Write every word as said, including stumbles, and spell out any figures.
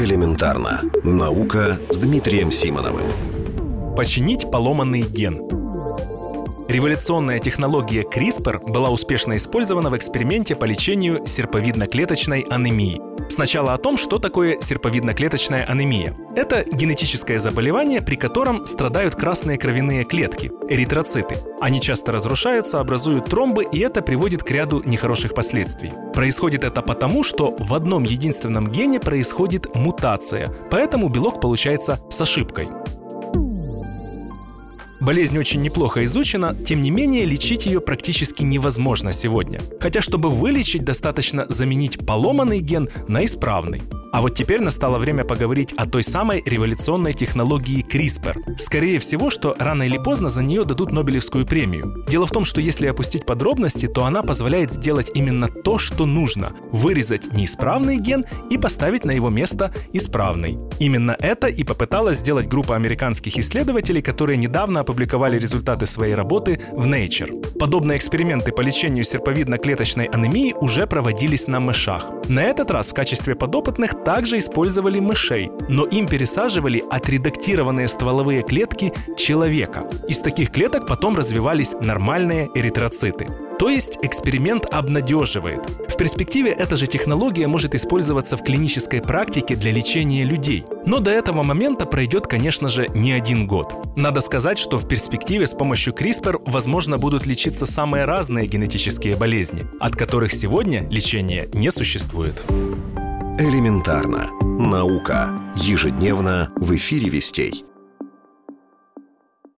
Элементарно. Наука с Дмитрием Симоновым. Починить поломанный ген. Революционная технология CRISPR была успешно использована в эксперименте по лечению серповидноклеточной анемии. Сначала о том, что такое серповидноклеточная анемия. Это генетическое заболевание, при котором страдают красные кровяные клетки – эритроциты. Они часто разрушаются, образуют тромбы, и это приводит к ряду нехороших последствий. Происходит это потому, что в одном единственном гене происходит мутация, поэтому белок получается с ошибкой. Болезнь очень неплохо изучена, тем не менее лечить ее практически невозможно сегодня. Хотя, чтобы вылечить, достаточно заменить поломанный ген на исправный. А вот теперь настало время поговорить о той самой революционной технологии CRISPR. Скорее всего, что рано или поздно за нее дадут Нобелевскую премию. Дело в том, что если опустить подробности, то она позволяет сделать именно то, что нужно — вырезать неисправный ген и поставить на его место исправный. Именно это и попыталась сделать группа американских исследователей, которые недавно опубликовали результаты своей работы в Nature. Подобные эксперименты по лечению серповидноклеточной анемии уже проводились на мышах. На этот раз в качестве подопытных также использовали мышей, но им пересаживали отредактированные стволовые клетки человека. Из таких клеток потом развивались нормальные эритроциты. То есть эксперимент обнадеживает. В перспективе эта же технология может использоваться в клинической практике для лечения людей. Но до этого момента пройдет, конечно же, не один год. Надо сказать, что в перспективе с помощью CRISPR, возможно, будут лечиться самые разные генетические болезни, от которых сегодня лечения не существует. Элементарно. Наука. Ежедневно в эфире Вестей.